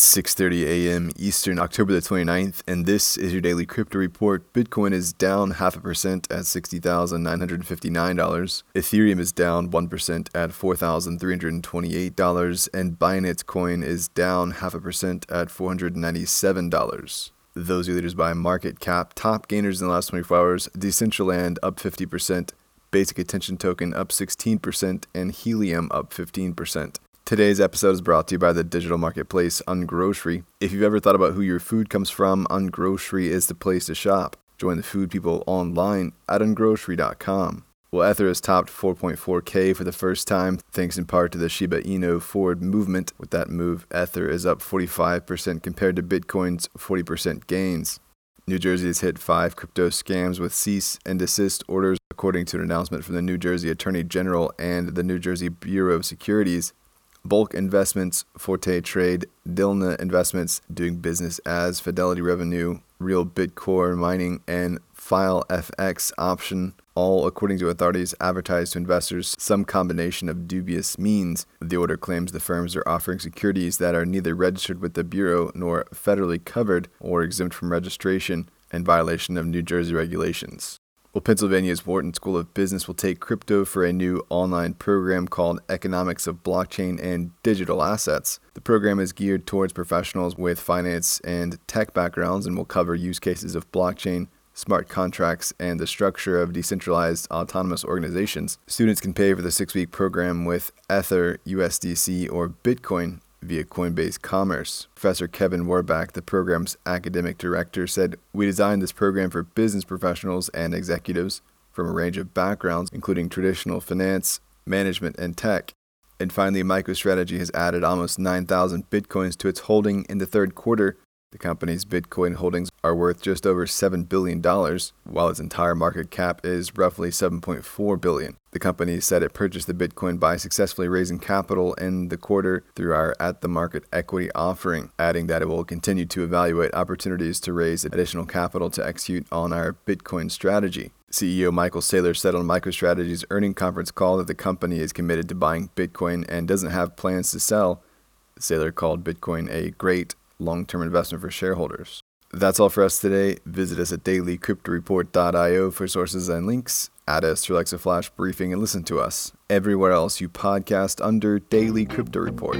It's 6:30 a.m. Eastern, October the 29th, and this is your daily crypto report. Bitcoin is down 0.5% at $60,959. Ethereum is down 1% at $4,328, and Binance Coin is down 0.5% at $497. Those are leaders by market cap. Top gainers in the last 24 hours: Decentraland up 50%, Basic Attention Token up 16%, and Helium up 15%. Today's episode is brought to you by the digital marketplace UnGrocery. If you've ever thought about who your food comes from, UnGrocery is the place to shop. Join the food people online at ungrocery.com. Well, Ether has topped 4.4K for the first time, thanks in part to the Shiba Inu forward movement. With that move, Ether is up 45% compared to Bitcoin's 40% gains. New Jersey has hit 5 crypto scams with cease and desist orders, according to an announcement from the New Jersey Attorney General and the New Jersey Bureau of Securities. Bulk Investments, Forte Trade, Dilna Investments, doing business as Fidelity Revenue Real Bitcoin Mining, and File FX Option, all, according to authorities, advertised to investors some combination of dubious means. The order claims the firms are offering securities that are neither registered with the Bureau nor federally covered or exempt from registration, in violation of New Jersey regulations. Well, Pennsylvania's Wharton School of Business will take crypto for a new online program called Economics of Blockchain and Digital Assets. The program is geared towards professionals with finance and tech backgrounds and will cover use cases of blockchain, smart contracts, and the structure of decentralized autonomous organizations. Students can pay for the 6-week program with Ether, USDC, or Bitcoin via Coinbase Commerce. Professor Kevin Warbach, the program's academic director, said, "We designed this program for business professionals and executives from a range of backgrounds, including traditional finance, management, and tech." And finally, MicroStrategy has added almost 9,000 Bitcoins to its holding in the third quarter. The company's Bitcoin holdings are worth just over $7 billion, while its entire market cap is roughly $7.4 billion. The company said it purchased the Bitcoin by successfully raising capital in the quarter through our at-the-market equity offering, adding that it will continue to evaluate opportunities to raise additional capital to execute on our Bitcoin strategy. CEO Michael Saylor said on MicroStrategy's earnings conference call that the company is committed to buying Bitcoin and doesn't have plans to sell. Saylor called Bitcoin a great long-term investment for shareholders. That's all for us today. Visit us at dailycryptoreport.io for sources and links. Add us to Alexa Flash Briefing and listen to us everywhere else you podcast under Daily Crypto Report.